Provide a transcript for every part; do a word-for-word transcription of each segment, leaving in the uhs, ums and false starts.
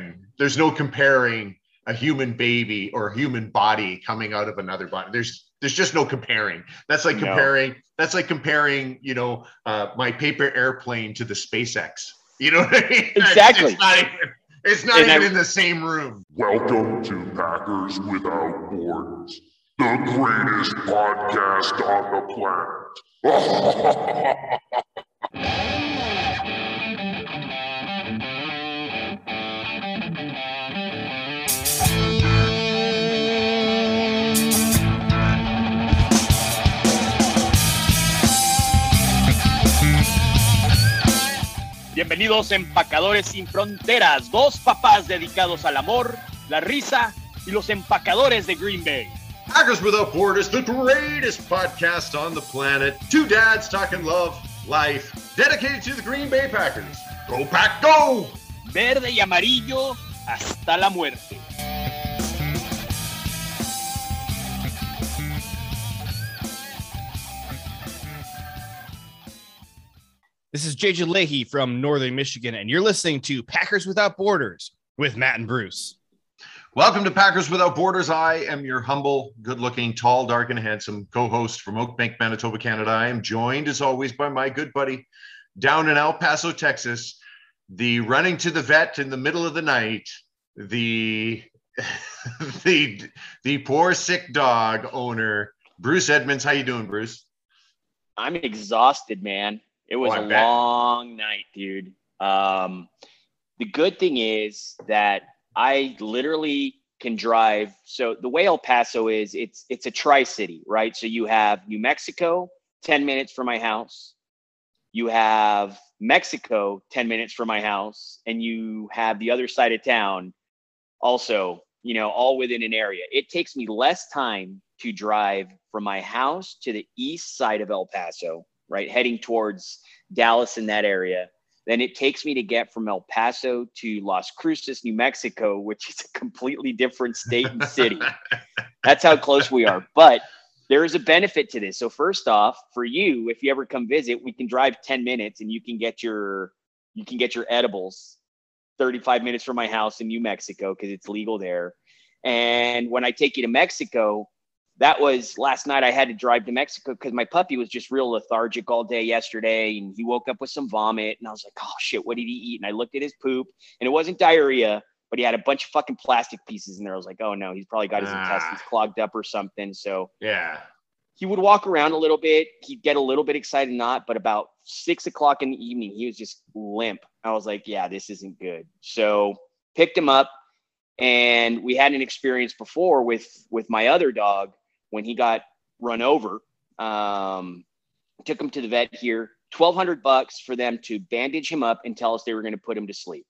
and there's no comparing a human baby or a human body coming out of another body. There's there's just no comparing. That's like comparing. No. That's like comparing. You know, uh, my paper airplane to the SpaceX. You know what I mean? Exactly. It's not even, it's not even I, in the same room. Welcome to Packers Without Borders, the greatest podcast on the planet. Bienvenidos a Empacadores sin Fronteras, dos papás dedicados al amor, la risa y los empacadores de Green Bay. Packers Without Borders, the greatest podcast on the planet. Two dads talking love, life, dedicated to the Green Bay Packers. Go Pack Go! Verde y amarillo hasta la muerte. This is J J Leahy from Northern Michigan, and you're listening to Packers Without Borders with Matt and Bruce. Welcome to Packers Without Borders. I am your humble, good-looking, tall, dark, and handsome co-host from Oak Bank, Manitoba, Canada. I am joined, as always, by my good buddy down in El Paso, Texas, the running to the vet in the middle of the night, the, the, the poor sick dog owner, Bruce Edmonds. How you doing, Bruce? I'm exhausted, man. It was oh, a bet. long night, dude. Um, the good thing is that I literally can drive. So the way El Paso is, it's it's a tri-city, right? So you have New Mexico, ten minutes from my house. You have Mexico, ten minutes from my house. And you have the other side of town also, you know, all within an area. It takes me less time to drive from my house to the east side of El Paso, right, heading towards Dallas in that area, then it takes me to get from El Paso to Las Cruces, New Mexico, which is a completely different state and city. That's how close we are. But there is a benefit to this. So first off, for you, if you ever come visit, we can drive ten minutes and you can get your you can get your edibles thirty-five minutes from my house in New Mexico because it's legal there. And when I take you to Mexico, that was last night. I had to drive to Mexico because my puppy was just real lethargic all day yesterday. And he woke up with some vomit and I was like, oh shit, what did he eat? And I looked at his poop and it wasn't diarrhea, but he had a bunch of fucking plastic pieces in there. I was like, oh no, he's probably got his ah. intestines clogged up or something. So yeah, he would walk around a little bit. He'd get a little bit excited, not, but about six o'clock in the evening, he was just limp. I was like, yeah, this isn't good. So picked him up and we had an experience before with, with my other dog. When he got run over, um, took him to the vet here, twelve hundred bucks for them to bandage him up and tell us they were going to put him to sleep.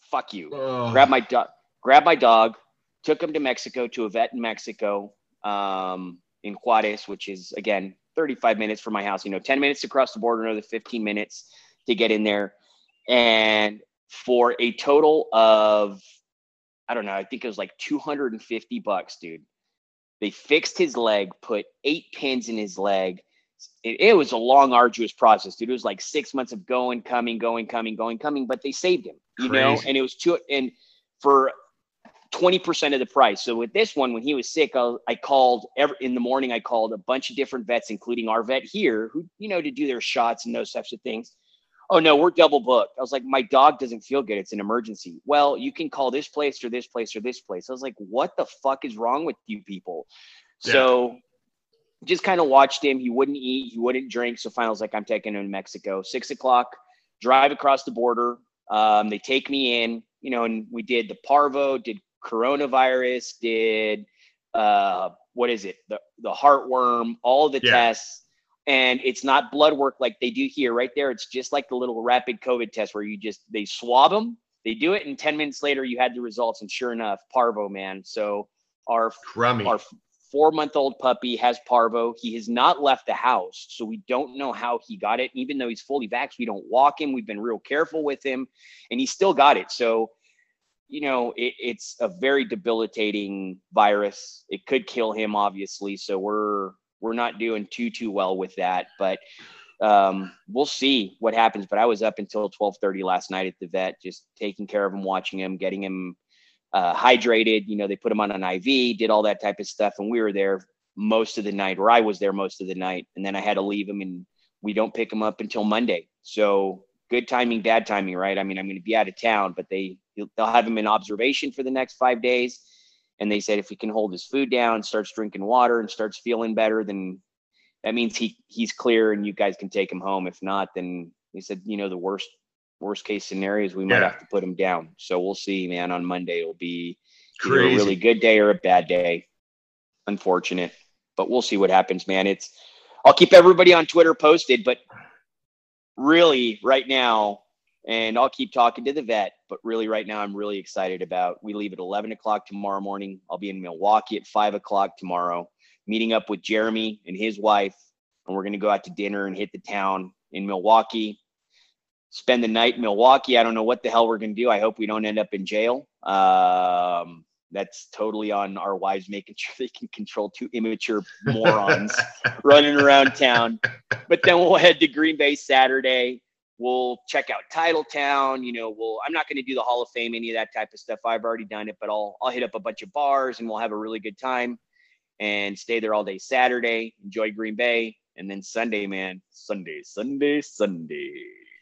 Fuck you. Oh. Grab my dog, grab my dog, took him to Mexico, to a vet in Mexico, um, in Juarez, which is again, thirty-five minutes from my house, you know, ten minutes across the border, another fifteen minutes to get in there. And for a total of, I don't know, I think it was like two hundred fifty bucks, dude. They fixed his leg, put eight pins in his leg. It, it was a long, arduous process, dude. It was like six months of going, coming, going, coming, going, coming, but they saved him, you Crazy. know, and it was two and for twenty percent of the price. So with this one, when he was sick, I, I called every, in the morning, I called a bunch of different vets, including our vet here who, you know, to do their shots and those types of things. Oh no, we're double booked. I was like, my dog doesn't feel good. It's an emergency. Well, you can call this place or this place or this place. I was like, what the fuck is wrong with you people? Yeah. So just kind of watched him. He wouldn't eat. He wouldn't drink. So finally I was like, I'm taking him to Mexico. Six o'clock, drive across the border. Um, they take me in, you know, and we did the parvo, did coronavirus, did uh, what is it? The, the heartworm, all the yeah. tests. And it's not blood work like they do here right there. It's just like the little rapid COVID test where you just, they swab them, they do it. And ten minutes later, you had the results. And sure enough, parvo, man. So our, our four month old puppy has parvo. He has not left the house. So we don't know how he got it. Even though he's fully vaxxed, we don't walk him. We've been real careful with him and he still got it. So, you know, it, it's a very debilitating virus. It could kill him, obviously. So we're, We're not doing too, too well with that, but um, we'll see what happens. But I was up until twelve thirty last night at the vet, just taking care of him, watching him, getting him uh, hydrated. You know, they put him on an I V, did all that type of stuff. And we were there most of the night, or I was there most of the night. And then I had to leave him, and we don't pick him up until Monday. So good timing, bad timing, right? I mean, I'm going to be out of town, but they, they'll have him in observation for the next five days. And they said, if he can hold his food down, starts drinking water and starts feeling better, then that means he he's clear and you guys can take him home. If not, then they said, you know, the worst, worst case scenario is we might yeah. have to put him down. So we'll see, man. On Monday, it'll be either a really good day or a bad day. Unfortunate, but we'll see what happens, man. It's, I'll keep everybody on Twitter posted, but really right now, and I'll keep talking to the vet, but really right now, I'm really excited about, we leave at eleven o'clock tomorrow morning. I'll be in Milwaukee at five o'clock tomorrow, meeting up with Jeremy and his wife. And we're going to go out to dinner and hit the town in Milwaukee, spend the night in Milwaukee. I don't know what the hell we're going to do. I hope we don't end up in jail. Um, That's totally on our wives, making sure they can control two immature morons running around town. But then we'll head to Green Bay Saturday. We'll check out Titletown. You know, we'll, I'm not going to do the Hall of Fame, any of that type of stuff. I've already done it, but I'll, I'll hit up a bunch of bars and we'll have a really good time and stay there all day Saturday, enjoy Green Bay. And then Sunday, man, Sunday, Sunday, Sunday.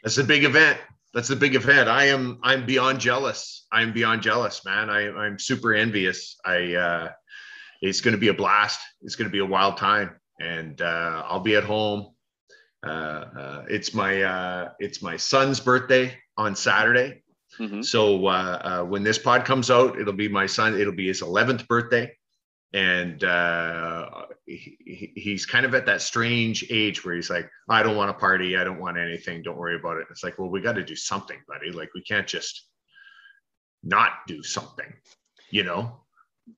That's a big event. That's the big event. I am. I'm beyond jealous. I'm beyond jealous, man. I, I'm super envious. I. Uh, it's going to be a blast. It's going to be a wild time, and uh, I'll be at home. Uh, uh, it's my. Uh, it's my son's birthday on Saturday. Mm-hmm. So uh, uh, when this pod comes out, it'll be my son. It'll be his eleventh birthday, and uh, he, he's kind of at that strange age where he's like, I don't want to party, I don't want anything, don't worry about it. It's like, well, we got to do something, buddy. Like, we can't just not do something, you know?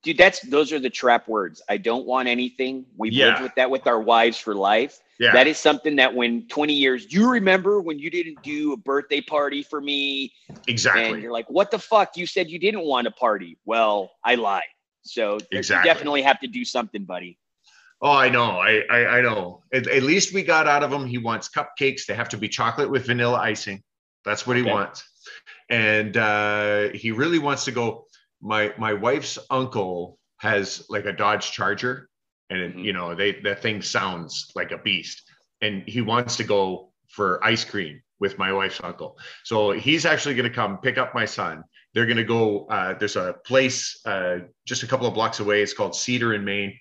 Dude, that's, those are the trap words. I don't want anything. We've yeah. lived with that with our wives for life. Yeah. That is something that when twenty years, do you remember when you didn't do a birthday party for me? Exactly. And you're like, what the fuck? You said you didn't want a party. Well, I lied. So exactly. You definitely have to do something, buddy. Oh, I know. I I, I know. At, at least we got out of him. He wants cupcakes. They have to be chocolate with vanilla icing. That's what he okay. wants. And uh, he really wants to go. My my wife's uncle has like a Dodge Charger, and it, mm-hmm. you know, they that thing sounds like a beast. And he wants to go for ice cream with my wife's uncle. So he's actually going to come pick up my son. They're going to go. Uh, there's a place uh, just a couple of blocks away. It's called Cedar in Maine.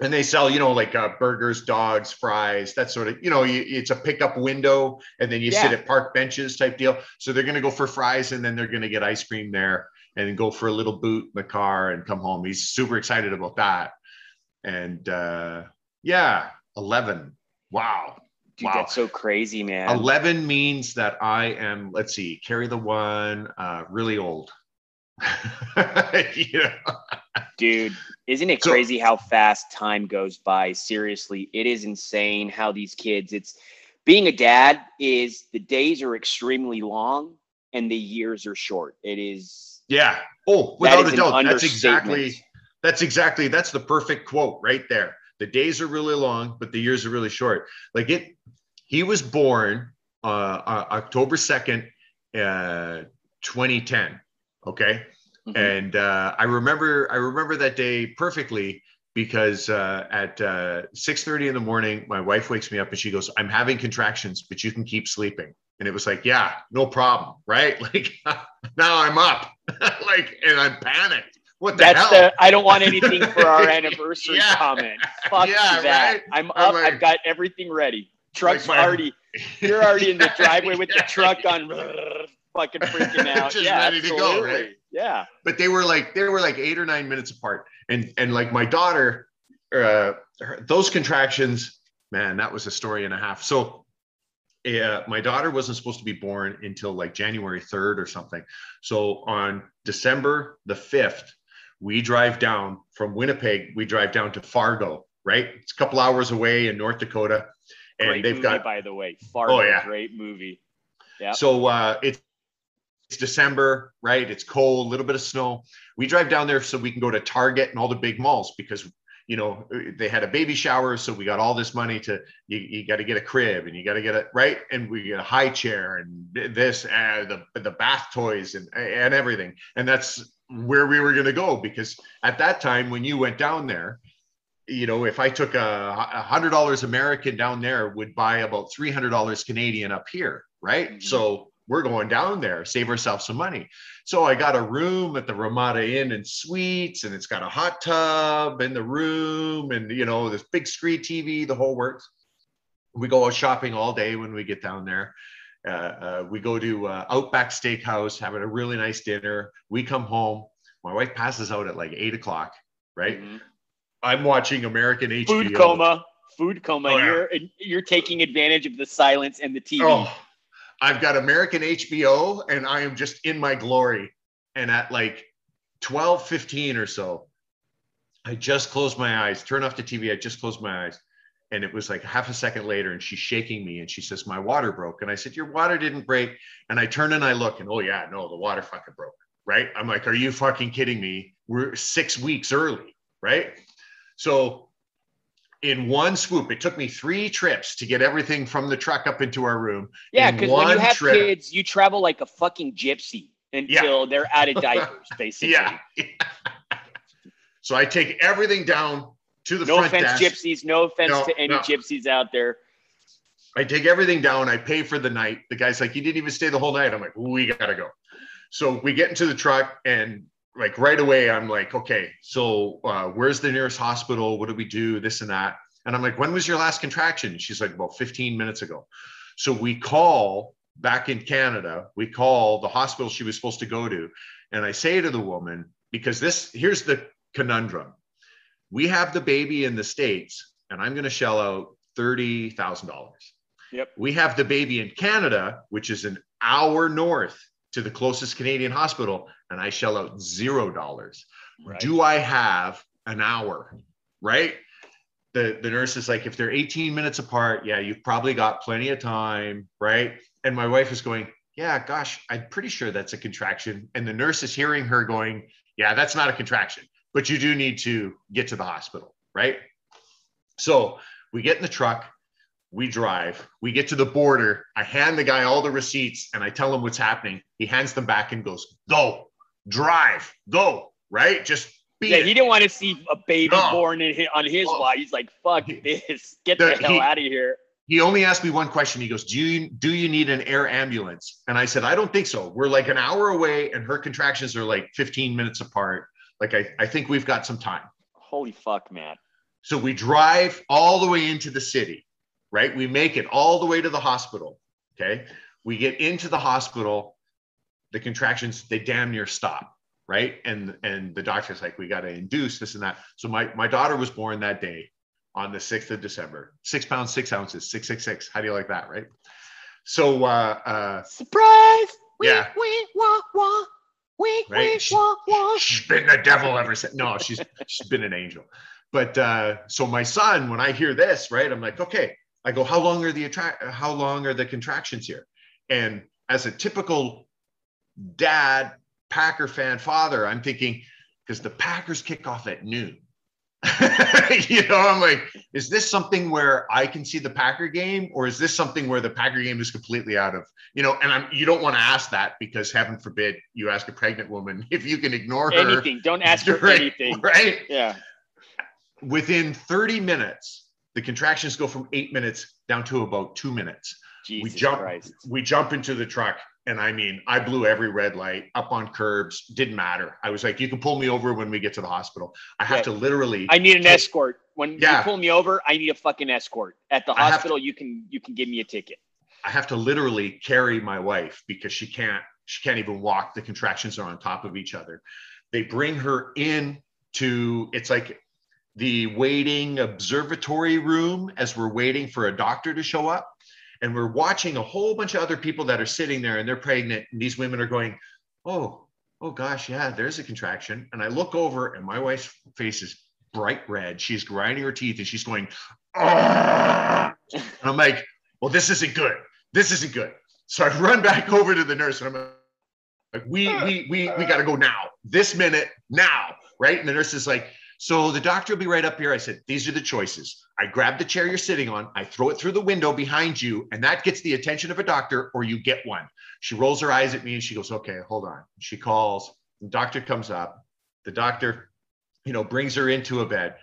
And they sell, you know, like uh, burgers, dogs, fries, that sort of, you know, you, it's a pickup window, and then you yeah. sit at park benches type deal. So they're going to go for fries, and then they're going to get ice cream there and go for a little boot in the car and come home. He's super excited about that. And uh, yeah, eleven. Wow. Dude, wow. That's so crazy, man. eleven means that I am, let's see, carry the one, uh, really old. yeah. Dude, isn't it so crazy how fast time goes by? Seriously, it is insane how these kids, it's being a dad is the days are extremely long and the years are short. It is. Yeah. Oh, without a doubt. That's exactly, that's exactly, that's the perfect quote right there. The days are really long, but the years are really short. Like it, he was born uh, uh, October second, uh, twenty ten. Okay, mm-hmm. and uh, I remember I remember that day perfectly because uh, at uh, six thirty in the morning, my wife wakes me up and she goes, "I'm having contractions, but you can keep sleeping." And it was like, "Yeah, no problem, right?" Like now I'm up, like and I'm panicked. What the That's hell? The I don't want anything for our anniversary yeah. comment. Fuck yeah, that. Right? I'm up. Like, I've got everything ready. Truck's like my, already. You're already in the driveway with yeah, the truck on, fucking freaking out. Just yeah, ready absolutely. To go, right? Yeah. But they were like they were like eight or nine minutes apart, and and like my daughter, uh, her, those contractions, man, that was a story and a half. So. Uh, my daughter wasn't supposed to be born until like January third or something. So on December the fifth, we drive down from Winnipeg, we drive down to Fargo, right? It's a couple hours away in North Dakota. And great they've movie, got, by the way, Fargo, oh, yeah. great movie. Yeah. So uh, it's, it's December, right? It's cold, a little bit of snow. We drive down there so we can go to Target and all the big malls because you know, they had a baby shower. So we got all this money to, you, you got to get a crib and you got to get a right. And we get a high chair and this, uh, the, the bath toys and, and everything. And that's where we were going to go, because at that time when you went down there, you know, if I took a, a hundred dollars American down there, would buy about three hundred dollars Canadian up here. Right. Mm-hmm. So we're going down there, save ourselves some money. So I got a room at the Ramada Inn and Suites, and it's got a hot tub in the room and, you know, this big screen T V, the whole works. We go out shopping all day when we get down there. Uh, uh, we go to uh, Outback Steakhouse, having a really nice dinner. We come home. My wife passes out at like eight o'clock, right? Mm-hmm. I'm watching American H B O. Food coma, food coma. Oh, yeah. You're you're taking advantage of the silence and the T V. Oh. I've got American H B O and I am just in my glory. And at like twelve fifteen or so, I just closed my eyes, turn off the T V. I just closed my eyes. And it was like half a second later and she's shaking me and she says, my water broke. And I said, your water didn't break. And I turn and I look and, oh yeah, no, the water fucking broke. Right. I'm like, are you fucking kidding me? We're six weeks early. Right. So in one swoop, it took me three trips to get everything from the truck up into our room. Yeah, because when you have trip, kids, you travel like a fucking gypsy until yeah. they're out of diapers, basically. Yeah. So I take everything down to the no front offense, desk. Gypsies, no offense no, to any no. gypsies out there. I take everything down. I pay for the night. The guy's like, you didn't even stay the whole night. I'm like, we got to go. So we get into the truck and like right away, I'm like, okay, so uh, where's the nearest hospital? What do we do? This and that. And I'm like, when was your last contraction? She's like, about fifteen minutes ago. So we call back in Canada, we call the hospital she was supposed to go to. And I say to the woman, because this, here's the conundrum. We have the baby in the States and I'm going to shell out thirty thousand dollars. Yep. We have the baby in Canada, which is an hour north to the closest Canadian hospital, and I shell out zero dollars. Right. Do I have an hour? Right. The the nurse is like, if they're eighteen minutes apart, yeah, you've probably got plenty of time, right? And my wife is going, yeah, gosh, I'm pretty sure that's a contraction. And the nurse is hearing her going, yeah, that's not a contraction, but you do need to get to the hospital, right? So we get in the truck. We drive, we get to the border. I hand the guy all the receipts and I tell him what's happening. He hands them back and goes, go, drive, go, right? Just beat Yeah, it. He didn't want to see a baby no. born in his, on his oh. watch. He's like, fuck this, get the, the hell he, out of here. He only asked me one question. He goes, do you, do you need an air ambulance? And I said, I don't think so. We're like an hour away and her contractions are like fifteen minutes apart. Like, I, I think we've got some time. Holy fuck, man. So we drive all the way into the city. Right? We make it all the way to the hospital. Okay. We get into the hospital, the contractions, they damn near stop. Right. And, and the doctor's like, we got to induce this and that. So my, my daughter was born that day on the sixth of December, six pounds, six ounces, six, six, six. How do you like that? Right. So, uh, uh, surprise. Yeah. We, we, wah, wah. We, right? we, she, wah, wah. She's been the devil ever since. No, she's, she's been an angel. But, uh, so my son, when I hear this, right, I'm like, okay, I go, how long are the attract? How long are the contractions here? And as a typical dad, Packer fan, father, I'm thinking, because the Packers kick off at noon. You know, I'm like, is this something where I can see the Packer game, or is this something where the Packer game is completely out of, you know? And I'm, you don't want to ask that because heaven forbid you ask a pregnant woman if you can ignore anything, her. Anything, don't ask during, her anything, right? Yeah. Within thirty minutes. The contractions go from eight minutes down to about two minutes. Jesus we jump, Christ. we jump into the truck. And I mean, I blew every red light up on curbs. Didn't matter. I was like, you can pull me over when we get to the hospital. I have yeah. to literally, I need an take, escort. When yeah. you pull me over, I need a fucking escort at the hospital. To, you can, you can give me a ticket. I have to literally carry my wife because she can't, she can't even walk. The contractions are on top of each other. They bring her in to, it's like the waiting observatory room as we're waiting for a doctor to show up. And we're watching a whole bunch of other people that are sitting there and they're pregnant. And these women are going, oh, oh gosh, yeah, there's a contraction. And I look over and my wife's face is bright red. She's grinding her teeth and she's going, ah! And I'm like, well, this isn't good. This isn't good. So I run back over to the nurse and I'm like, we, we, we, we gotta go now, this minute now, right? And the nurse is like, So the doctor will be right up here. I said, these are the choices. I grab the chair you're sitting on. I throw it through the window behind you. And that gets the attention of a doctor, or you get one. She rolls her eyes at me and she goes, okay, hold on. She calls. The doctor comes up. The doctor, you know, brings her into a bed,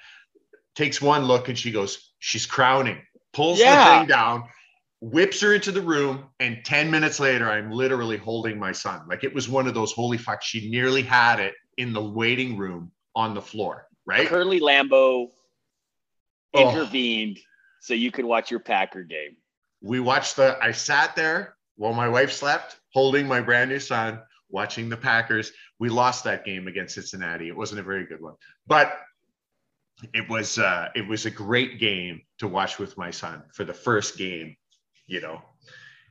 takes one look, and she goes, she's crowning, pulls yeah. the thing down, whips her into the room. And ten minutes later, I'm literally holding my son. Like, it was one of those, holy fuck, she nearly had it in the waiting room on the floor, right? Curly Lambeau oh. intervened so you could watch your Packer game. We watched the, I sat there while my wife slept, holding my brand new son, watching the Packers. We lost that game against Cincinnati. It wasn't a very good one, but it was, uh, it was a great game to watch with my son for the first game. You know,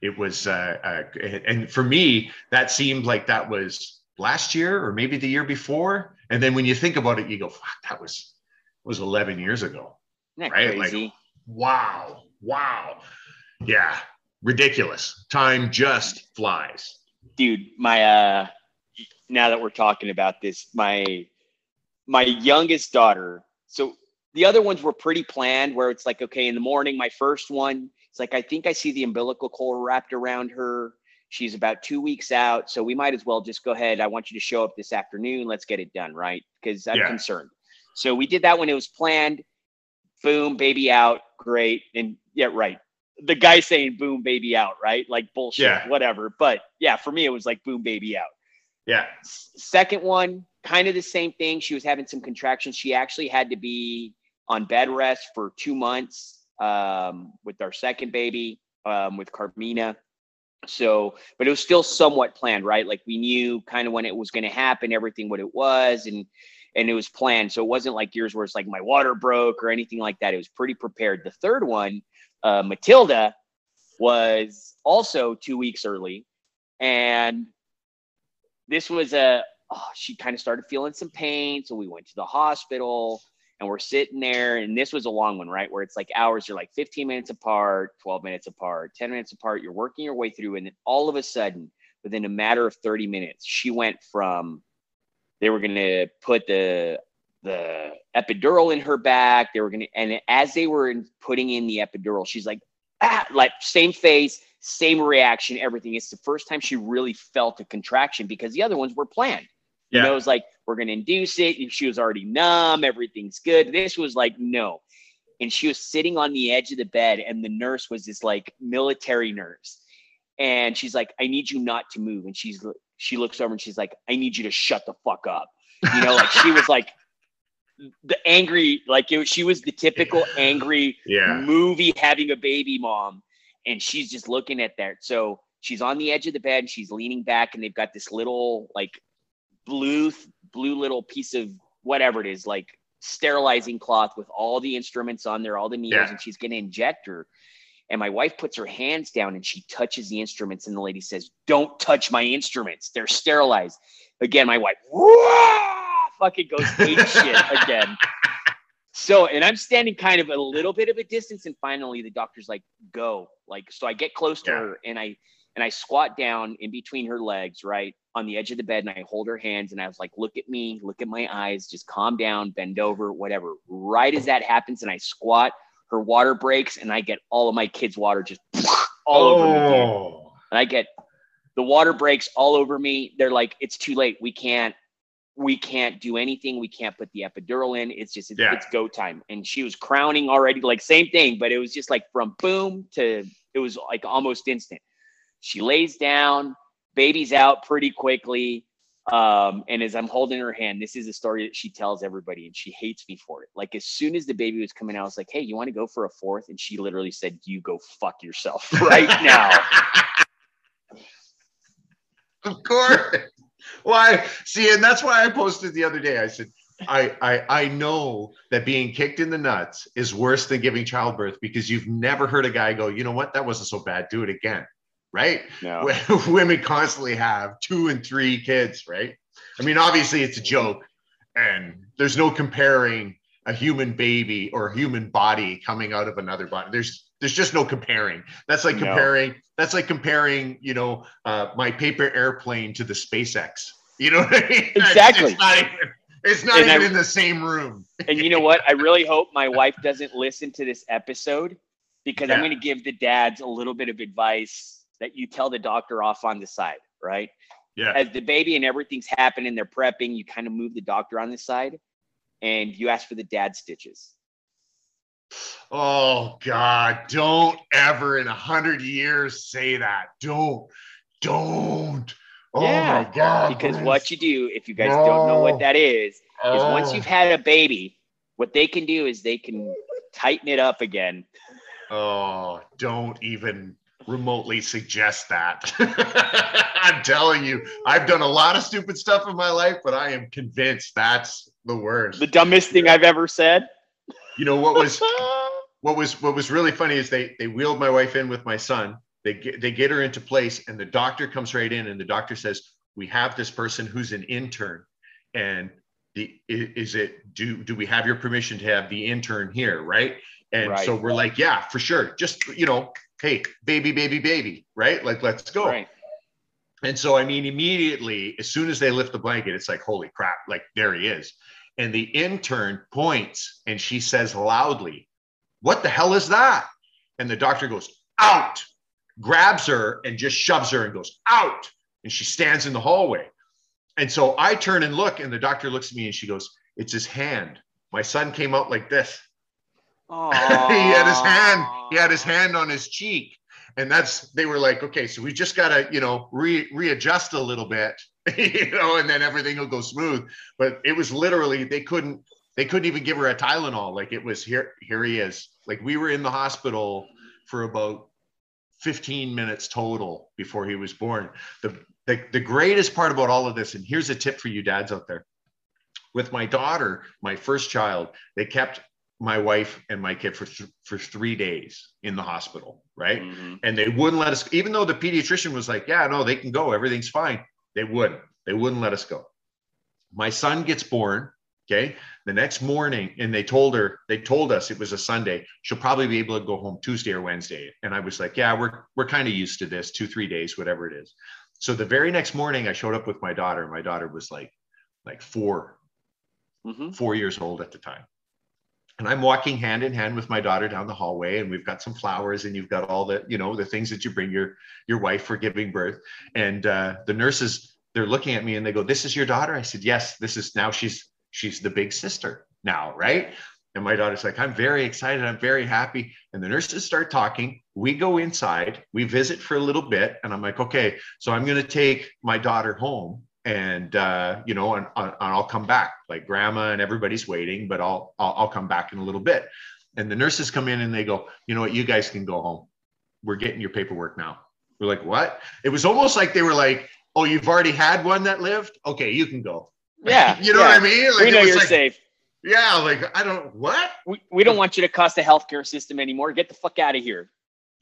it was, uh, uh, and for me, that seemed like that was last year or maybe the year before. And then when you think about it, you go, fuck, that was, was eleven years ago. Isn't that right? Crazy? Like, wow. Wow. Yeah. Ridiculous. Time just flies. Dude, my, uh, now that we're talking about this, my, my youngest daughter. So the other ones were pretty planned, where it's like, okay, in the morning, my first one, it's like, I think I see the umbilical cord wrapped around her. She's about two weeks out, so we might as well just go ahead. I want you to show up this afternoon. Let's get it done, right? Because I'm yeah. concerned. So we did that when it was planned. Boom, baby out. Great. And yeah, right. The guy saying boom, baby out, right? Like bullshit, yeah. whatever. But yeah, for me, it was like boom, baby out. Yeah. S- second one, kind of the same thing. She was having some contractions. She actually had to be on bed rest for two months um, with our second baby, um, with Carmina. So, but it was still somewhat planned, right? Like we knew kind of when it was going to happen, everything, what it was, and, and it was planned. So it wasn't like yours where it's like my water broke or anything like that. It was pretty prepared. The third one, uh, Matilda, was also two weeks early. And this was a, oh, she kind of started feeling some pain. So we went to the hospital and we're sitting there, and this was a long one, right? Where it's like hours, you're like fifteen minutes apart, twelve minutes apart, ten minutes apart. You're working your way through. And then all of a sudden, within a matter of thirty minutes, she went from, they were going to put the, the epidural in her back. They were going to, and as they were putting in the epidural, she's like, ah, like same face, same reaction, everything. It's the first time she really felt a contraction, because the other ones were planned. Yeah. You know, it was like, we're going to induce it. And she was already numb. Everything's good. This was like, no. And she was sitting on the edge of the bed, and the nurse was this like military nurse. And she's like, I need you not to move. And she's, she looks over and she's like, I need you to shut the fuck up. You know, like she was like the angry, like it was, she was the typical angry yeah. movie having a baby mom. And she's just looking at that. So she's on the edge of the bed and she's leaning back, and they've got this little like blue blue little piece of whatever it is, like sterilizing cloth with all the instruments on there, all the needles, yeah. and she's going to inject her. And my wife puts her hands down and she touches the instruments, and the lady says, don't touch my instruments, they're sterilized. Again, my wife, whoa, fucking goes ape shit again. So, and I'm standing kind of a little bit of a distance, and finally the doctor's like, go. Like, so I get close to yeah. her, and I and I squat down in between her legs, right, on the edge of the bed, and I hold her hands, and I was like, look at me, look at my eyes, just calm down, bend over, whatever. Right as that happens, and I squat, her water breaks, and I get all of my kids' water just all oh. over me. And I get, the water breaks all over me. They're like, it's too late. We can't, we can't do anything. We can't put the epidural in. It's just, it's, yeah. it's go time. And she was crowning already, like same thing, but it was just like from boom to, it was like almost instant. She lays down, baby's out pretty quickly. Um, and as I'm holding her hand, this is a story that she tells everybody, and she hates me for it. Like, as soon as the baby was coming out, I was like, hey, you want to go for a fourth? And she literally said, you go fuck yourself right now. Of course. Why? See, and that's why I posted the other day. I said, I, I I know that being kicked in the nuts is worse than giving childbirth, because you've never heard a guy go, you know what? That wasn't so bad. Do it again. Right? No. Women constantly have two and three kids, right? I mean, obviously it's a joke, and there's no comparing a human baby or a human body coming out of another body. There's there's just no comparing. That's like comparing, no. that's like comparing, you know, uh, my paper airplane to the SpaceX. You know what I mean? Exactly. It's, it's not even, It's not and even I, in the same room. And you know what? I really hope my wife doesn't listen to this episode, because yeah. I'm going to give the dads a little bit of advice that you tell the doctor off on the side, right? Yeah. As the baby and everything's happening, they're prepping, you kind of move the doctor on the side and you ask for the dad stitches. Oh God, don't ever in a hundred years say that. Don't, don't. Oh yeah, my God. Because Bruce. What you do, if you guys no. don't know what that is, is oh. once you've had a baby, what they can do is they can tighten it up again. Oh, don't even remotely suggest that. I'm telling you, I've done a lot of stupid stuff in my life, but I am convinced that's the worst. The dumbest thing yeah. I've ever said. You know, what was what was what was really funny is they they wheeled my wife in with my son. They get, they get her into place, and the doctor comes right in, and the doctor says, "We have this person who's an intern, and the is it do do we have your permission to have the intern here, right?" And right. so we're like, "Yeah, for sure. Just, you know, hey, baby, baby, baby, right? Like, let's go." Right. And so, I mean, immediately, as soon as they lift the blanket, it's like, "Holy crap! Like, there he is!" And the intern points, and she says loudly, "What the hell is that?" And the doctor goes, "Out!" Grabs her and just shoves her and goes out, and she stands in the hallway. And so I turn and look, and the doctor looks at me and she goes, "It's his hand. My son came out like this." Aww. he had his hand, he had his hand on his cheek. And that's, they were like, okay, so we just got to, you know, re readjust a little bit, you know, and then everything will go smooth. But it was literally, they couldn't, they couldn't even give her a Tylenol. Like, it was here, here he is. Like, we were in the hospital for about fifteen minutes total before he was born. The, the the greatest part about all of this, and here's a tip for you dads out there. With my daughter, my first child, they kept my wife and my kid for th for three days in the hospital, right? Mm-hmm. And they wouldn't let us, even though the pediatrician was like, "Yeah, no, they can go, everything's fine." They wouldn't. They wouldn't let us go. My son gets born, okay? The next morning, and they told her, they told us it was a Sunday. She'll probably be able to go home Tuesday or Wednesday. And I was like, "Yeah, we're we're kind of used to this, two, three days, whatever it is." So the very next morning, I showed up with my daughter. My daughter was like, like four, mm-hmm. four years old at the time. And I'm walking hand in hand with my daughter down the hallway, and we've got some flowers, and you've got all the, you know, the things that you bring your your wife for giving birth. And uh, the nurses, they're looking at me, and they go, "This is your daughter?" I said, "Yes, this is now she's. She's the big sister now, right?" And my daughter's like, "I'm very excited. I'm very happy." And the nurses start talking. We go inside. We visit for a little bit. And I'm like, "Okay, so I'm going to take my daughter home, and, uh, you know, and, and I'll come back. Like, grandma and everybody's waiting, but I'll, I'll, I'll come back in a little bit." And the nurses come in and they go, "You know what? You guys can go home. We're getting your paperwork now." We're like, "What?" It was almost like they were like, "Oh, you've already had one that lived? Okay, you can go." Yeah. You know yeah. what I mean? Like, we know you're like, safe. Yeah. Like, I don't, what? We, we don't want you to cost the healthcare system anymore. Get the fuck out of here.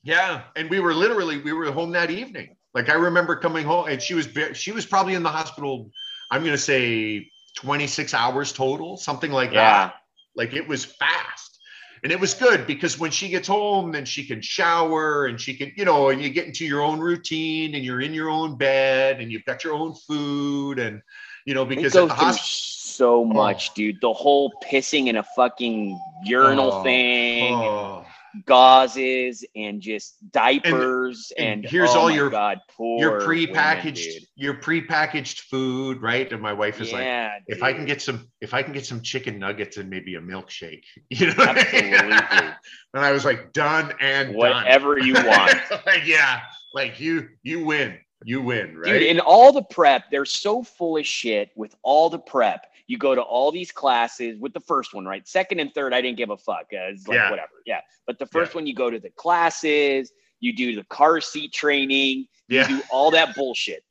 Yeah. And we were literally, we were home that evening. Like, I remember coming home, and she was, she was probably in the hospital, I'm going to say twenty-six hours total, something like yeah. that. Like, it was fast. And it was good, because when she gets home, then she can shower, and she can, you know, and you get into your own routine, and you're in your own bed, and you've got your own food, and, you know, because at the hospital, so much, oh. dude, the whole pissing in a fucking urinal oh. thing, oh. and gauzes, and just diapers, and, and, and here's oh all your God, your prepackaged women, your prepackaged food, right? And my wife is yeah, like, "If dude. I can get some, if I can get some chicken nuggets and maybe a milkshake, you know." Absolutely. And I was like, "Done and whatever done. You want." Like, yeah, like you, you win. You win, right? Dude, in all the prep, they're so full of shit with all the prep. You go to all these classes with the first one, right? Second and third, I didn't give a fuck. Uh, it's like, yeah. whatever. Yeah. But the first yeah. one, you go to the classes, you do the car seat training, you yeah. do all that bullshit.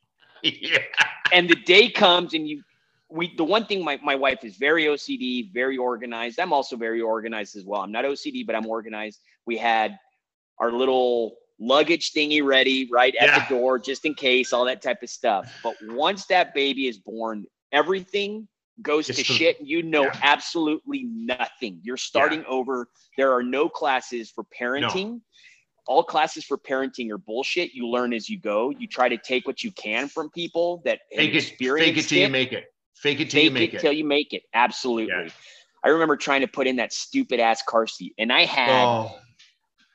yeah. And the day comes, and you, we, the one thing, my, my wife is very O C D, very organized. I'm also very organized as well. I'm not O C D, but I'm organized. We had our little luggage thingy ready, right, at yeah. the door, just in case, all that type of stuff. But once that baby is born, everything goes it's to the, shit. You know yeah. absolutely nothing. You're starting yeah. over. There are no classes for parenting. No. All classes for parenting are bullshit. You learn as you go. You try to take what you can from people that fake experience it, fake it till you make it. Fake it till you make it. Fake it till you make it. Absolutely. Yeah. I remember trying to put in that stupid ass car seat, and I had oh.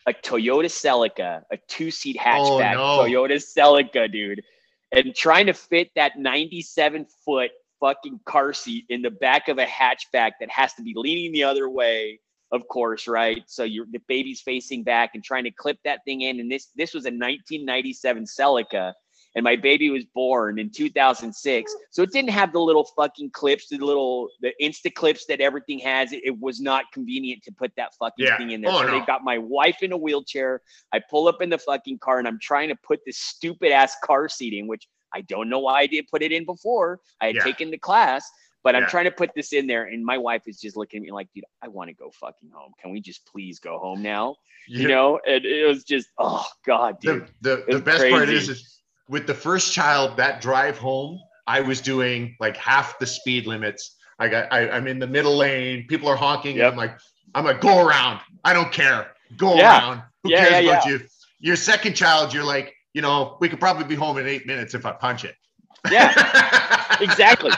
a Toyota Celica, a two seat hatchback oh, no. Toyota Celica, dude. And trying to fit that ninety-seven foot fucking car seat in the back of a hatchback that has to be leaning the other way, of course, right? So you're the baby's facing back and trying to clip that thing in. And this this was a nineteen ninety-seven Celica, and my baby was born in two thousand six. So it didn't have the little fucking clips, the little the Insta clips that everything has. It, it was not convenient to put that fucking yeah. thing in there. Oh, so no. They got my wife in a wheelchair. I pull up in the fucking car, and I'm trying to put this stupid ass car seat in, which I don't know why I didn't put it in before. I had yeah. taken the class, but yeah. I'm trying to put this in there. And my wife is just looking at me like, dude, I want to go fucking home. Can we just please go home now? Yeah. You know, and it was just, oh God, dude. The, the, the best crazy. part is, is with the first child, that drive home, I was doing like half the speed limits. I got, I, I'm in the middle lane. People are honking. Yep. And I'm like, I'm a go around. I don't care. Go yeah. around. Who yeah, cares yeah, about yeah. you? Your second child, you're like, you know, we could probably be home in eight minutes if I punch it. Yeah, exactly.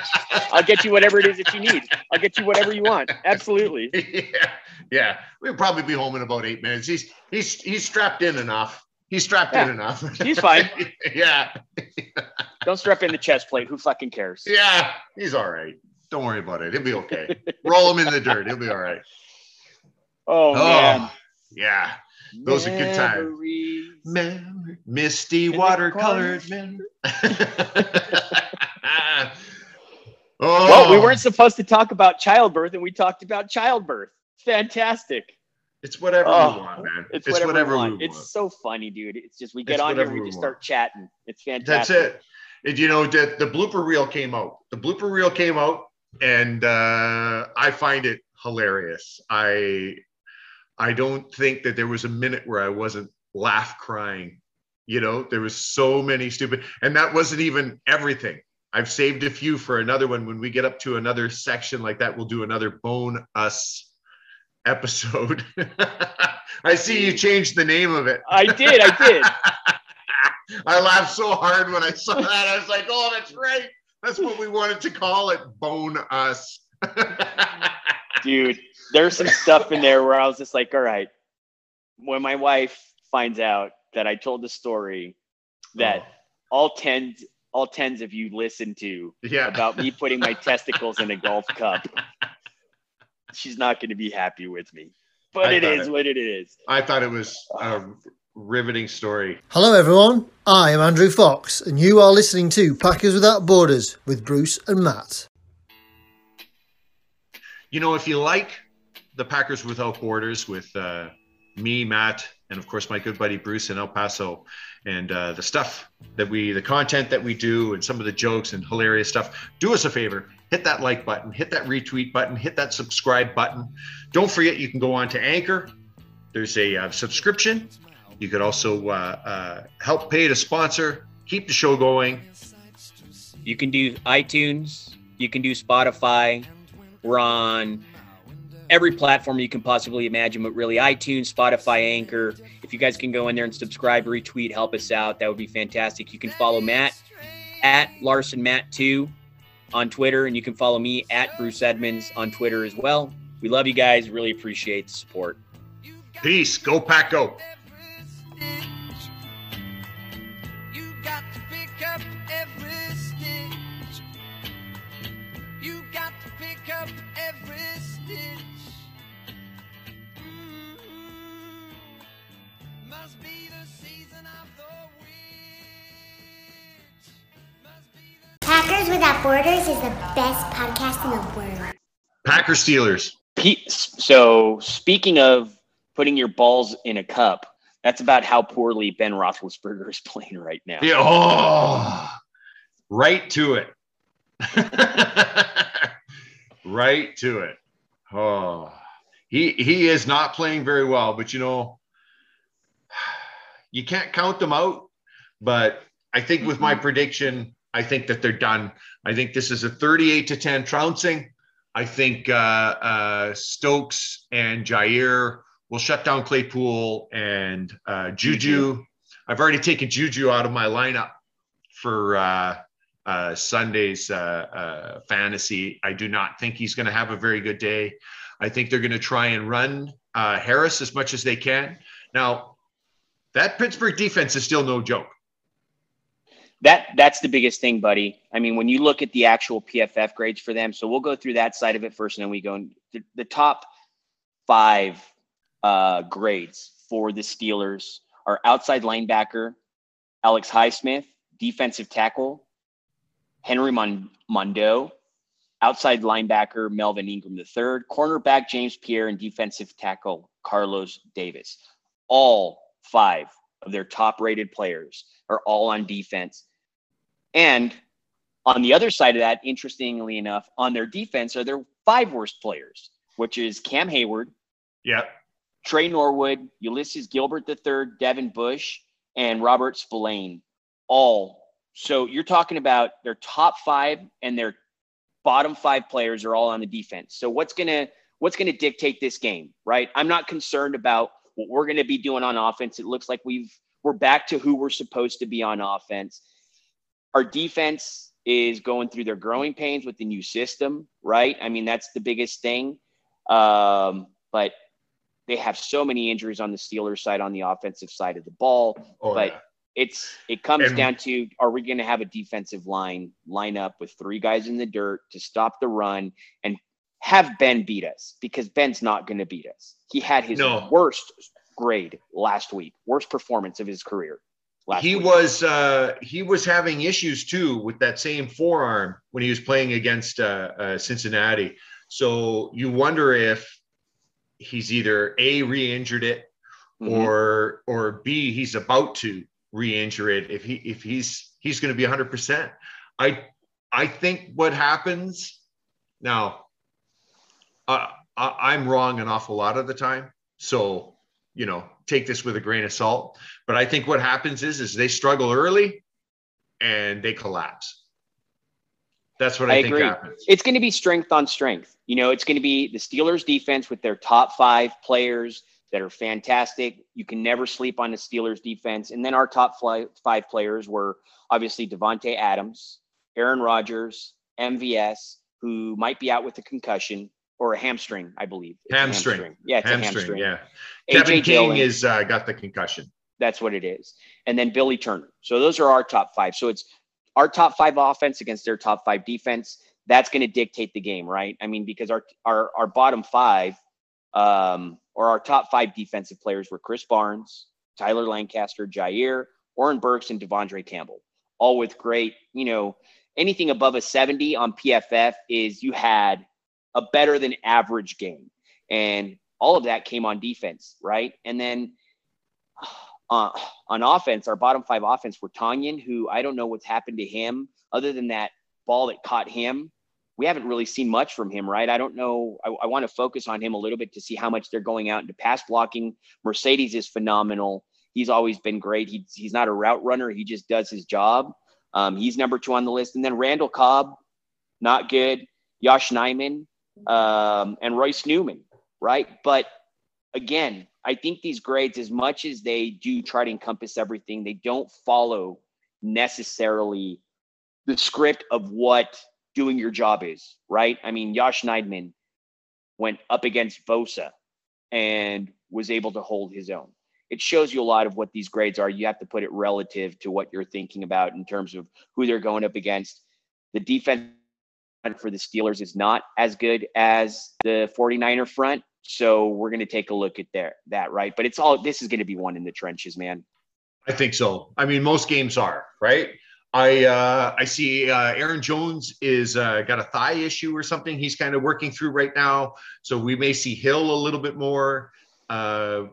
I'll get you whatever it is that you need. I'll get you whatever you want. Absolutely. Yeah, yeah. We'll probably be home in about eight minutes. He's he's he's strapped in enough. He's strapped yeah. in enough. He's fine. Yeah. Don't strap in the chest plate. Who fucking cares? Yeah, he's all right. Don't worry about it. He'll be okay. Roll him in the dirt. He'll be all right. Oh, oh man. Yeah. Those Memories. Are good times. Mem- misty watercolored men. oh. Well, we weren't supposed to talk about childbirth, and we talked about childbirth. Fantastic. It's whatever oh, we want, man. It's, it's whatever, whatever we, want. we want. It's so funny, dude. It's just we get it's on here, and we, we just want. start chatting. It's fantastic. That's it. And, you know, the, the blooper reel came out. The blooper reel came out, and uh, I find it hilarious. I. I don't think that there was a minute where I wasn't laugh crying. You know, there was so many stupid, and that wasn't even everything. I've saved a few for another one. When we get up to another section like that, we'll do another Bone Us episode. I see you changed the name of it. I did. I did. I laughed so hard when I saw that. I was like, oh, that's right. That's what we wanted to call it. Bone Us. Dude. There's some stuff in there where I was just like, all right, when my wife finds out that I told the story that oh. all tens, all tens of you listened to yeah. about me putting my testicles in a golf cup, she's not going to be happy with me. But I it is it, what it is. I thought it was a riveting story. Hello, everyone. I am Andrew Fox, and you are listening to Packers Without Borders with Bruce and Matt. You know, if you like the Packers Without Borders with uh, me, Matt, and of course my good buddy Bruce in El Paso, and uh, the stuff that we, the content that we do, and some of the jokes and hilarious stuff, do us a favor, hit that like button, hit that retweet button, hit that subscribe button. Don't forget, you can go on to Anchor. There's a uh, subscription. You could also uh, uh, help pay to sponsor, keep the show going. You can do iTunes. You can do Spotify. We're on every platform you can possibly imagine, but really iTunes, Spotify, Anchor. If you guys can go in there and subscribe, retweet, help us out, that would be fantastic. You can follow Matt at Larson Matt two on Twitter, and you can follow me at Bruce Edmonds on Twitter as well. We love you guys. Really appreciate the support. Peace. Go Pack Go. Packers Without Borders is the best podcast in the world. Packers Steelers. So speaking of putting your balls in a cup, that's about how poorly Ben Roethlisberger is playing right now. Yeah, oh, right to it. Right to it. Oh, he he is not playing very well, but you know, you can't count them out. But I think with my prediction, I think that they're done. I think this is a thirty-eight to ten trouncing. I think uh, uh, Stokes and Jair will shut down Claypool and uh, Juju. I've already taken Juju out of my lineup for uh, uh, Sunday's uh, uh, fantasy. I do not think he's going to have a very good day. I think they're going to try and run uh, Harris as much as they can. Now, that Pittsburgh defense is still no joke. That that's the biggest thing, buddy. I mean, when you look at the actual P F F grades for them, so we'll go through that side of it first, and then we go in the, the top five uh, grades for the Steelers are outside linebacker Alex Highsmith, defensive tackle Henry Mon- Mondo, outside linebacker Melvin Ingram the third, cornerback James Pierre, and defensive tackle Carlos Davis. All five of their top-rated players are all on defense. And on the other side of that, interestingly enough, on their defense are their five worst players, which is Cam Hayward, yeah, Trey Norwood, Ulysses Gilbert the third, Devin Bush, and Robert Spillane. All. So you're talking about their top five and their bottom five players are all on the defense. So what's going to what's going to dictate this game, right? I'm not concerned about what we're going to be doing on offense. It looks like we've We're back to who we're supposed to be on offense. Our defense is going through their growing pains with the new system, right? I mean, that's the biggest thing. Um, but they have so many injuries on the Steelers side, on the offensive side of the ball. Oh, but yeah. it's it comes and, down to, are we going to have a defensive line line up with three guys in the dirt to stop the run and have Ben beat us? Because Ben's not going to beat us. He had his no. worst grade last week, worst performance of his career. Last he week. was uh, he was having issues too with that same forearm when he was playing against uh, uh, Cincinnati. So you wonder if he's either A, re-injured it, mm-hmm. or or B, he's about to re-injure it. If he if he's he's going to be one hundred percent. I I think what happens now. Uh, I, I'm wrong an awful lot of the time, so. You know, take this with a grain of salt. But I think what happens is, is they struggle early and they collapse. That's what I, I think agree. happens. It's going to be strength on strength. You know, it's going to be the Steelers defense with their top five players that are fantastic. You can never sleep on the Steelers defense. And then our top fly, five players were obviously Devonte Adams, Aaron Rodgers, M V S, who might be out with a concussion. Or a hamstring, I believe. Hamstring. hamstring. Yeah, it's hamstring, a hamstring. Yeah. Kevin King is uh, got the concussion. That's what it is. And then Billy Turner. So those are our top five. So it's our top five offense against their top five defense. That's going to dictate the game, right? I mean, because our our, our bottom five um, or our top five defensive players were Chris Barnes, Tyler Lancaster, Jair, Oren Burks, and Devondre Campbell. All with great, you know, anything above a seventy on P F F is you had a better than average game. And all of that came on defense, right? And then uh, on offense, our bottom five offense were Tanyan, who I don't know what's happened to him other than that ball that caught him. We haven't really seen much from him, right? I don't know. I, I want to focus on him a little bit to see how much they're going out into pass blocking. Mercedes is phenomenal. He's always been great. He, he's not a route runner. He just does his job. Um, he's number two on the list. And then Randall Cobb, not good. Josh Nyman. Um, and Royce Newman, right? But again, I think these grades, as much as they do try to encompass everything, they don't follow necessarily the script of what doing your job is, right? I mean, Josh Nyman went up against Bosa and was able to hold his own. It shows you a lot of what these grades are. You have to put it relative to what you're thinking about in terms of who they're going up against. The defense for the Steelers is not as good as the forty-niner front. So we're going to take a look at their, that, right? But it's all, this is going to be one in the trenches, man. I think so. I mean, most games are, right? I uh, I see uh, Aaron Jones is uh, got a thigh issue or something he's kind of working through right now. So we may see Hill a little bit more. Uh,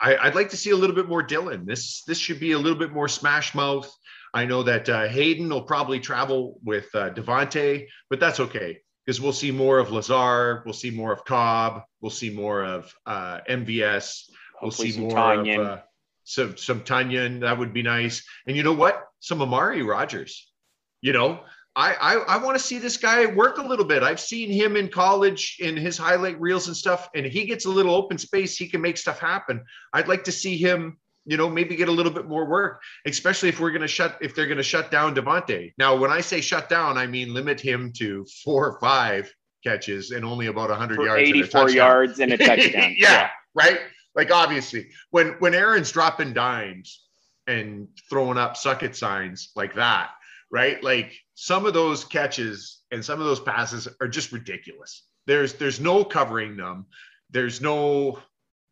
I, I'd like to see a little bit more Dylan. This, this should be a little bit more smash mouth. I know that uh, Hayden will probably travel with uh, Devontae, but that's okay because we'll see more of Lazar, we'll see more of Cobb, we'll see more of uh, M V S, we'll Hopefully see more Tanyan. of uh, some some Tanyan. That would be nice, and you know what? Some Amari Rodgers. You know, I I, I want to see this guy work a little bit. I've seen him in college in his highlight reels and stuff, and he gets a little open space. He can make stuff happen. I'd like to see him you know, maybe get a little bit more work, especially if we're going to shut, if they're going to shut down Devonte. Now, when I say shut down, I mean limit him to four or five catches and only about one hundred for yards. eighty-four and yards and a touchdown. yeah, yeah, right? Like, obviously, when when Aaron's dropping dimes and throwing up suck it signs like that, right? Like, some of those catches and some of those passes are just ridiculous. There's there's no covering them. There's no,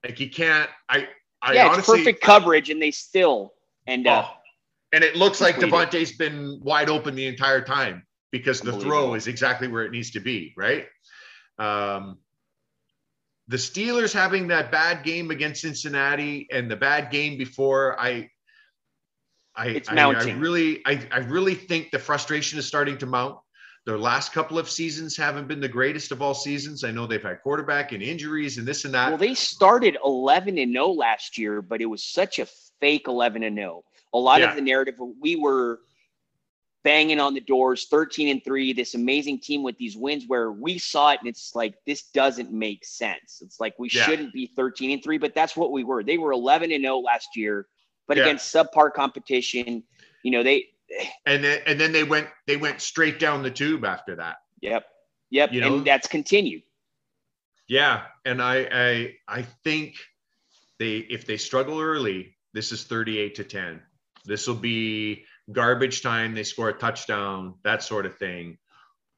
like, you can't, I, I yeah, honestly. It's perfect coverage, and they still end oh, up. And it looks like Devontae's been wide open the entire time because the throw is exactly where it needs to be, right? Um, the Steelers having that bad game against Cincinnati and the bad game before, I, I, it's I, I really, I, I really think the frustration is starting to mount. Their last couple of seasons haven't been the greatest of all seasons. I know they've had quarterback and injuries and this and that. Well, they started eleven and oh last year, but it was such a fake eleven and oh. A lot yeah. of the narrative, we were banging on the doors, thirteen and three, this amazing team with these wins where we saw it. And it's like, this doesn't make sense. It's like, we yeah. shouldn't be thirteen and three, but that's what we were. They were eleven and oh last year, but yeah. against subpar competition, you know, they, And then and then they went they went straight down the tube after that. Yep. Yep. You know? And that's continued. Yeah. And I I I think they if they struggle early, this is thirty-eight to ten. This will be garbage time. They score a touchdown, that sort of thing.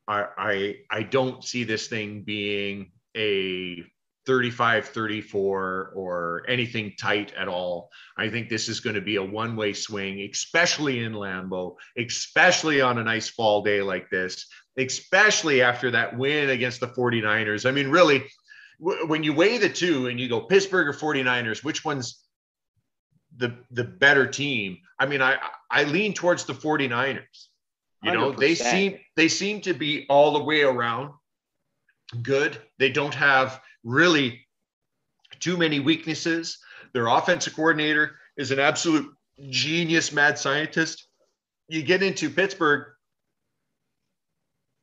I I I don't see this thing being a thirty-five thirty-four or anything tight at all. I think this is going to be a one-way swing, especially in Lambeau, especially on a nice fall day like this, especially after that win against the forty-niners. I mean, really, w- when you weigh the two and you go Pittsburgh or forty-niners, which one's the the better team? I mean, I I lean towards the forty-niners. You know, one hundred percent. they seem they seem to be all the way around good. They don't have really too many weaknesses. Their offensive coordinator is an absolute genius mad scientist. You get into Pittsburgh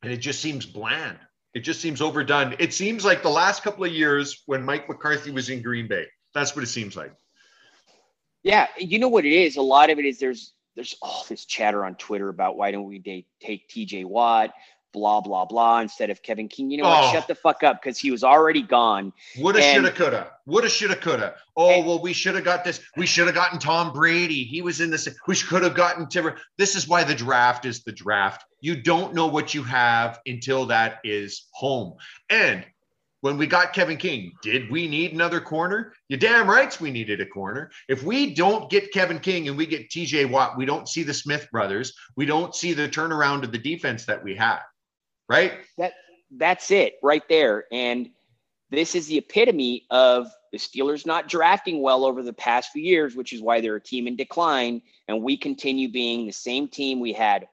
and it just seems bland. It just seems overdone. It seems like the last couple of years when Mike McCarthy was in Green Bay. That's what it seems like. Yeah, you know what it is? A lot of it is there's there's all this chatter on Twitter about why don't we take T J Watt, blah, blah, blah, instead of Kevin King. You know what? Oh. Shut the fuck up, because he was already gone. Woulda, and, shoulda, coulda. Woulda, shoulda, coulda. Oh, and, well, we should have got this. We should have gotten Tom Brady. He was in this. We could have gotten Tim. This is why the draft is the draft. You don't know what you have until that is home. And when we got Kevin King, did we need another corner? You're damn right we needed a corner. If we don't get Kevin King and we get T J Watt, we don't see the Smith brothers. We don't see the turnaround of the defense that we had. Right. That that's it right there. And this is the epitome of the Steelers not drafting well over the past few years, which is why they're a team in decline. And we continue being the same team. We had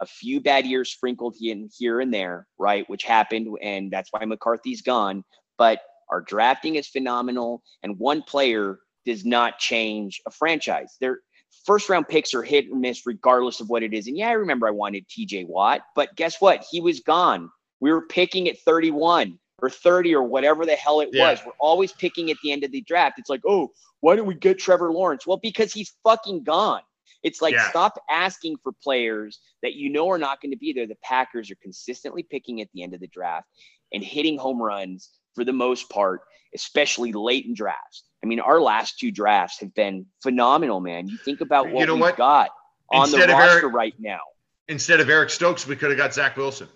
a few bad years sprinkled in here and there, right, which happened. And that's why McCarthy's gone. But our drafting is phenomenal. And one player does not change a franchise. Their first round picks are hit or miss regardless of what it is. And yeah, I remember I wanted T J Watt, but guess what? He was gone. We were picking at thirty-one or thirty or whatever the hell it yeah. was. We're always picking at the end of the draft. It's like, oh, why didn't we get Trevor Lawrence? Well, because he's fucking gone. It's like, yeah. stop asking for players that you know are not going to be there. The Packers are consistently picking at the end of the draft and hitting home runs for the most part, especially late in drafts. I mean, our last two drafts have been phenomenal, man. You think about what you know we've what? got on instead the roster Eric, right now. Instead of Eric Stokes, we could have got Zach Wilson,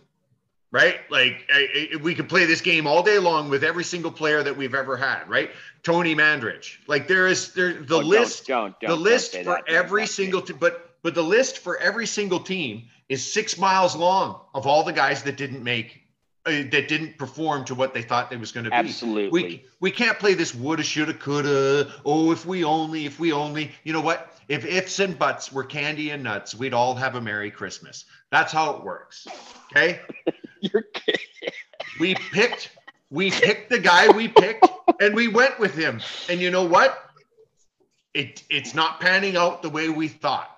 right? Like, I, I, we could play this game all day long with every single player that we've ever had, right? Tony Mandrich. Like, there is there the oh, list, don't, don't, don't, the list for that, every that, single team, but but the list for every single team is six miles long of all the guys that didn't make. That didn't perform to what they thought they was going to be. Absolutely. We, we can't play this woulda, shoulda, coulda. Oh, if we only, if we only. You know what? If ifs and buts were candy and nuts, we'd all have a Merry Christmas. That's how it works. Okay? You're kidding. We picked, we picked the guy we picked, and we went with him. And you know what? It It's not panning out the way we thought.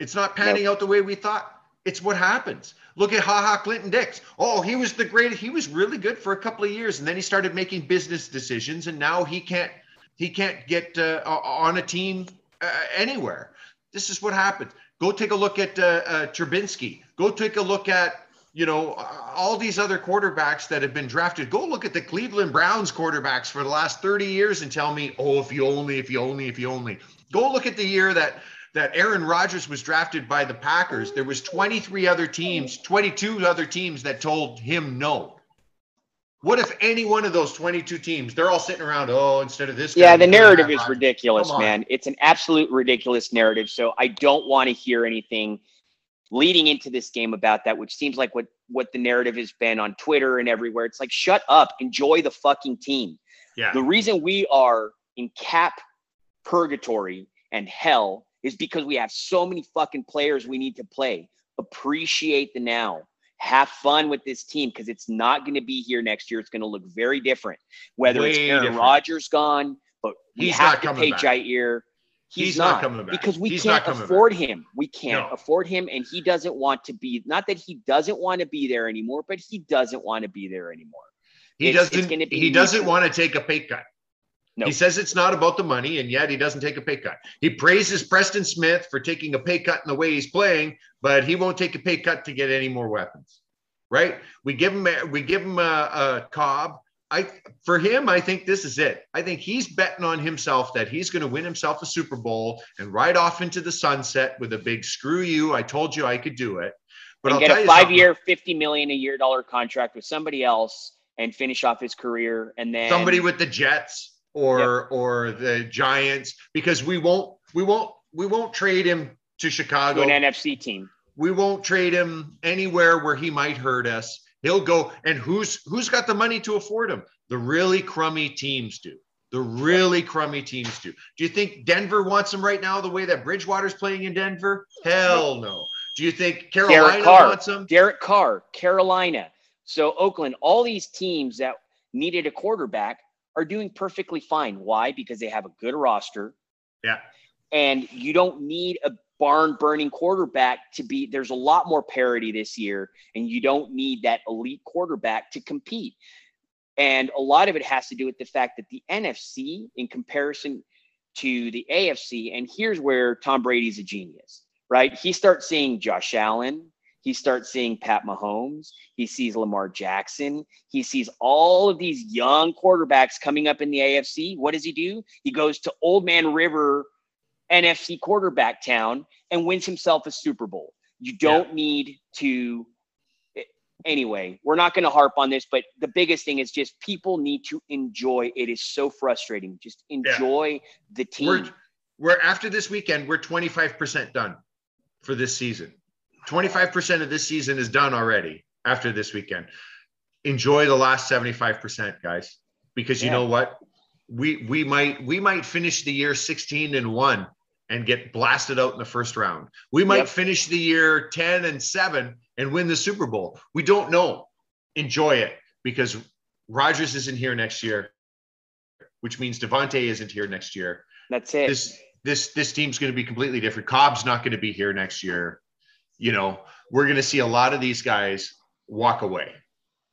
It's not panning nope. out the way we thought. It's what happens. Look at HaHa Clinton Dix. Oh, he was the great. He was really good for a couple of years, and then he started making business decisions, and now he can't He can't get uh, on a team uh, anywhere. This is what happens. Go take a look at uh, uh, Trubinsky. Go take a look at, you know, all these other quarterbacks that have been drafted. Go look at the Cleveland Browns quarterbacks for the last thirty years and tell me, oh, if you only, if you only, if you only. Go look at the year that that Aaron Rodgers was drafted by the Packers. There was twenty-three other teams, twenty-two other teams that told him no. What if any one of those twenty-two teams, they're all sitting around, oh, instead of this guy. Yeah, the narrative is ridiculous, man. It's an absolute ridiculous narrative. So I don't want to hear anything leading into this game about that, which seems like what, what the narrative has been on Twitter and everywhere. It's like, shut up, enjoy the fucking team. Yeah. The reason we are in cap purgatory and hell is because we have so many fucking players we need to play. Appreciate the now. Have fun with this team because it's not going to be here next year. It's going to look very different. Whether Way it's Aaron Rodgers gone, but we he's have to pay back. Jair. He's, he's not, not coming back because we he's can't afford back. him. We can't no. afford him, and he doesn't want to be. Not that he doesn't want to be there anymore, but he doesn't want to be there anymore. He it's, doesn't. It's be he doesn't easy. want to take a pay cut. No. He says it's not about the money, and yet he doesn't take a pay cut. He praises Preston Smith for taking a pay cut in the way he's playing, but he won't take a pay cut to get any more weapons, right? We give him we give him a, a Cobb. I for him, I think this is it. I think he's betting on himself that he's going to win himself a Super Bowl and ride off into the sunset with a big screw you. I told you I could do it, but and I'll get tell a five-year, fifty million dollars a year dollar contract with somebody else and finish off his career, and then somebody with the Jets. Or yep. or the Giants, because we won't we won't we won't trade him to Chicago, to an N F C team. We won't trade him anywhere where he might hurt us. He'll go, and who's who's got the money to afford him? The really crummy teams do. The really crummy teams do. Do you think Denver wants him right now the way that Bridgewater's playing in Denver? Hell no. Do you think Carolina wants him? Derek Carr, Carolina, so Oakland, all these teams that needed a quarterback are doing perfectly fine. Why? Because they have a good roster. Yeah. And you don't need a barn-burning quarterback to be – there's a lot more parity this year, and you don't need that elite quarterback to compete. And a lot of it has to do with the fact that the N F C, in comparison to the A F C, and here's where Tom Brady's a genius, right? He starts seeing Josh Allen. He starts seeing Pat Mahomes. He sees Lamar Jackson. He sees all of these young quarterbacks coming up in the A F C. What does he do? He goes to Old Man River N F C quarterback town and wins himself a Super Bowl. You don't yeah. need to – anyway, we're not going to harp on this, but the biggest thing is just people need to enjoy. It is so frustrating. Just enjoy yeah. the team. We're, we're after this weekend, we're twenty-five percent done for this season. twenty-five percent of this season is done already after this weekend. Enjoy the last seventy-five percent, guys, because you yeah. know what? We we might we might finish the year sixteen and one and get blasted out in the first round. We might yep. finish the year ten and seven and win the Super Bowl. We don't know. Enjoy it, because Rodgers isn't here next year, which means Devonte isn't here next year. That's it. This this this team's going to be completely different. Cobb's not going to be here next year. You know, we're going to see a lot of these guys walk away.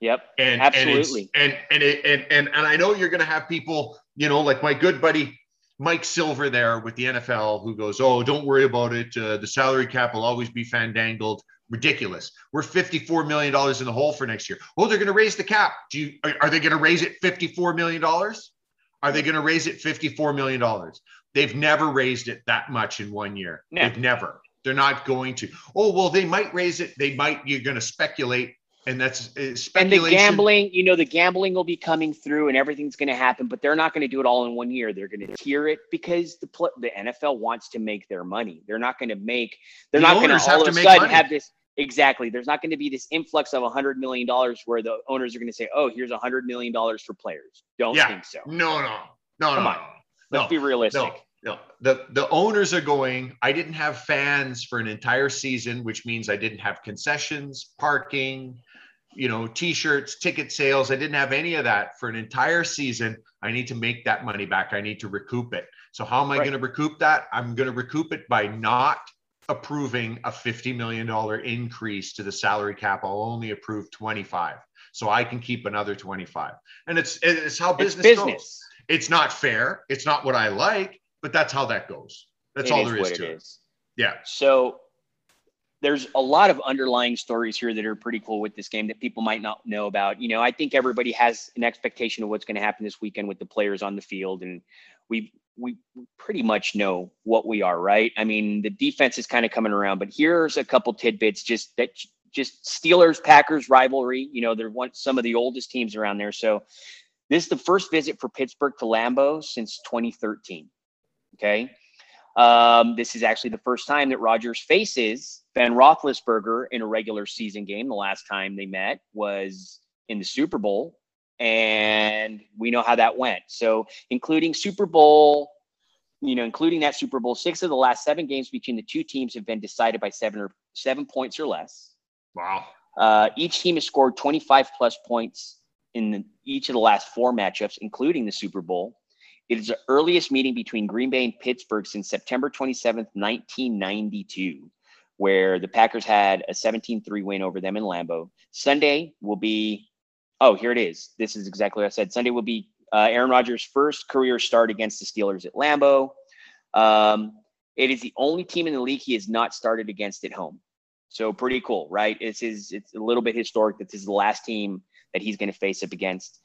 Yep, and, absolutely. And and, and, it, and and and I know you're going to have people, you know, like my good buddy Mike Silver there with the N F L who goes, oh, don't worry about it. Uh, the salary cap will always be fandangled. Ridiculous. We're fifty-four million dollars in the hole for next year. Oh, they're going to raise the cap. Do you, are, are they going to raise it fifty-four million dollars? Are they going to raise it fifty-four million dollars? They've never raised it that much in one year. No. They've never. They're not going to. Oh, well, they might raise it. They might. You're going to speculate. And that's uh, speculation. And the gambling, you know, the gambling will be coming through and everything's going to happen, but they're not going to do it all in one year. They're going to tier it because the pl- the N F L wants to make their money. They're not going to make, they're the not going to all of a sudden money. have this. Exactly. There's not going to be this influx of one hundred million dollars where the owners are going to say, oh, here's one hundred million dollars for players. Don't yeah. think so. No, no, no, Come no. on. No, Let's no, be realistic. No. No, the, the owners are going, I didn't have fans for an entire season, which means I didn't have concessions, parking, you know, T-shirts, ticket sales. I didn't have any of that for an entire season. I need to make that money back. I need to recoup it. So how am I right. going to recoup that? I'm going to recoup it by not approving a fifty million dollars increase to the salary cap. I'll only approve twenty-five. So I can keep another twenty-five. And it's, it's how business, it's business. goes. It's not fair. It's not what I like, but that's how that goes. That's all there is to it. Yeah. So there's a lot of underlying stories here that are pretty cool with this game that people might not know about. You know, I think everybody has an expectation of what's going to happen this weekend with the players on the field. And we we pretty much know what we are, right? I mean, the defense is kind of coming around, but here's a couple tidbits just that just Steelers Packers rivalry. You know, they're one, some of the oldest teams around there. So this is the first visit for Pittsburgh to Lambeau since twenty thirteen. Okay. Um, this is actually the first time that Rodgers faces Ben Roethlisberger in a regular season game. The last time they met was in the Super Bowl, and we know how that went. So including Super Bowl, you know, including that Super Bowl, six of the last seven games between the two teams have been decided by seven or seven points or less. Wow. Uh, each team has scored twenty-five plus points in the, each of the last four matchups, including the Super Bowl. It is the earliest meeting between Green Bay and Pittsburgh since September twenty-seventh, nineteen ninety-two, where the Packers had a seventeen three win over them in Lambeau. Sunday will be, oh, here it is. This is exactly what I said. Sunday will be uh, Aaron Rodgers' first career start against the Steelers at Lambeau. Um, it is the only team in the league he has not started against at home. So pretty cool, right? It's his, it's a little bit historic that this is the last team that he's going to face up against.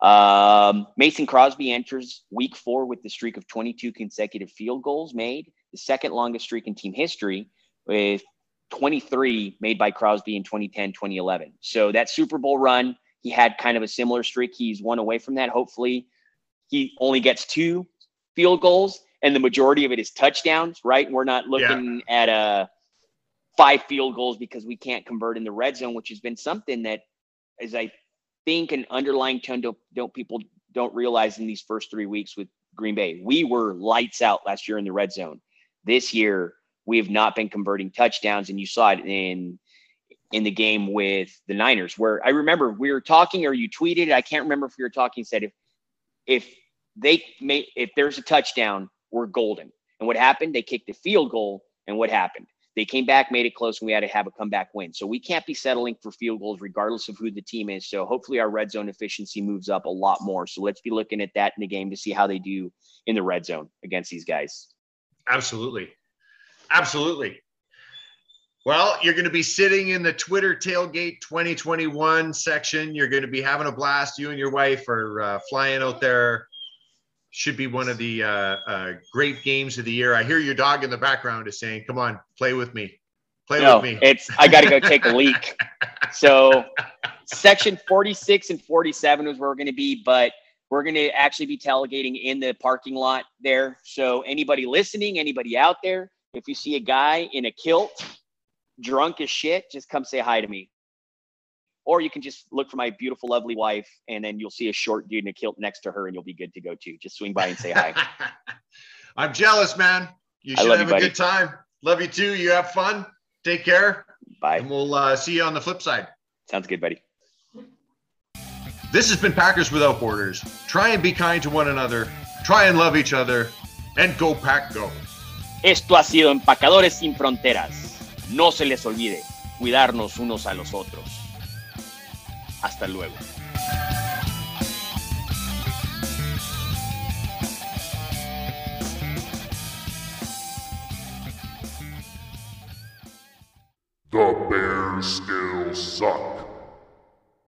Um, Mason Crosby enters week four with the streak of twenty-two consecutive field goals made, the second longest streak in team history, with twenty-three made by Crosby in twenty ten, twenty eleven. So that Super Bowl run, he had kind of a similar streak. He's one away from that. Hopefully he only gets two field goals and the majority of it is touchdowns, right? We're not looking yeah. at a five field goals because we can't convert in the red zone, which has been something that is, I think, an underlying tone don't, don't people don't realize in these first three weeks with Green Bay. We were lights out last year in the red zone. This year, we have not been converting touchdowns, and you saw it in in the game with the Niners, where I remember we were talking, or you tweeted, I can't remember if we were talking, said if if they may, if there's a touchdown, we're golden. And what happened? They kicked the field goal, and what happened? They came back, made it close, and we had to have a comeback win. So we can't be settling for field goals regardless of who the team is. So hopefully our red zone efficiency moves up a lot more. So let's be looking at that in the game to see how they do in the red zone against these guys. Absolutely. Absolutely. Well, you're going to be sitting in the Twitter Tailgate twenty twenty-one section. You're going to be having a blast. You and your wife are uh, flying out there. Should be one of the uh, uh, great games of the year. I hear your dog in the background is saying, come on, play with me. Play no, with me. It's, I got to go take a leak. So section forty-six and forty-seven is where we're going to be, but we're going to actually be tailgating in the parking lot there. So anybody listening, anybody out there, if you see a guy in a kilt, drunk as shit, just come say hi to me. Or you can just look for my beautiful, lovely wife, and then you'll see a short dude in a kilt next to her, and you'll be good to go too. Just swing by and say hi. I'm jealous, man. You should have you, a buddy. Good time. Love you too. You have fun. Take care. Bye. And we'll uh, see you on the flip side. Sounds good, buddy. This has been Packers Without Borders. Try and be kind to one another. Try and love each other. And go Pack Go. Esto ha sido Empacadores sin Fronteras. No se les olvide cuidarnos unos a los otros. Hasta luego. The Bears still suck.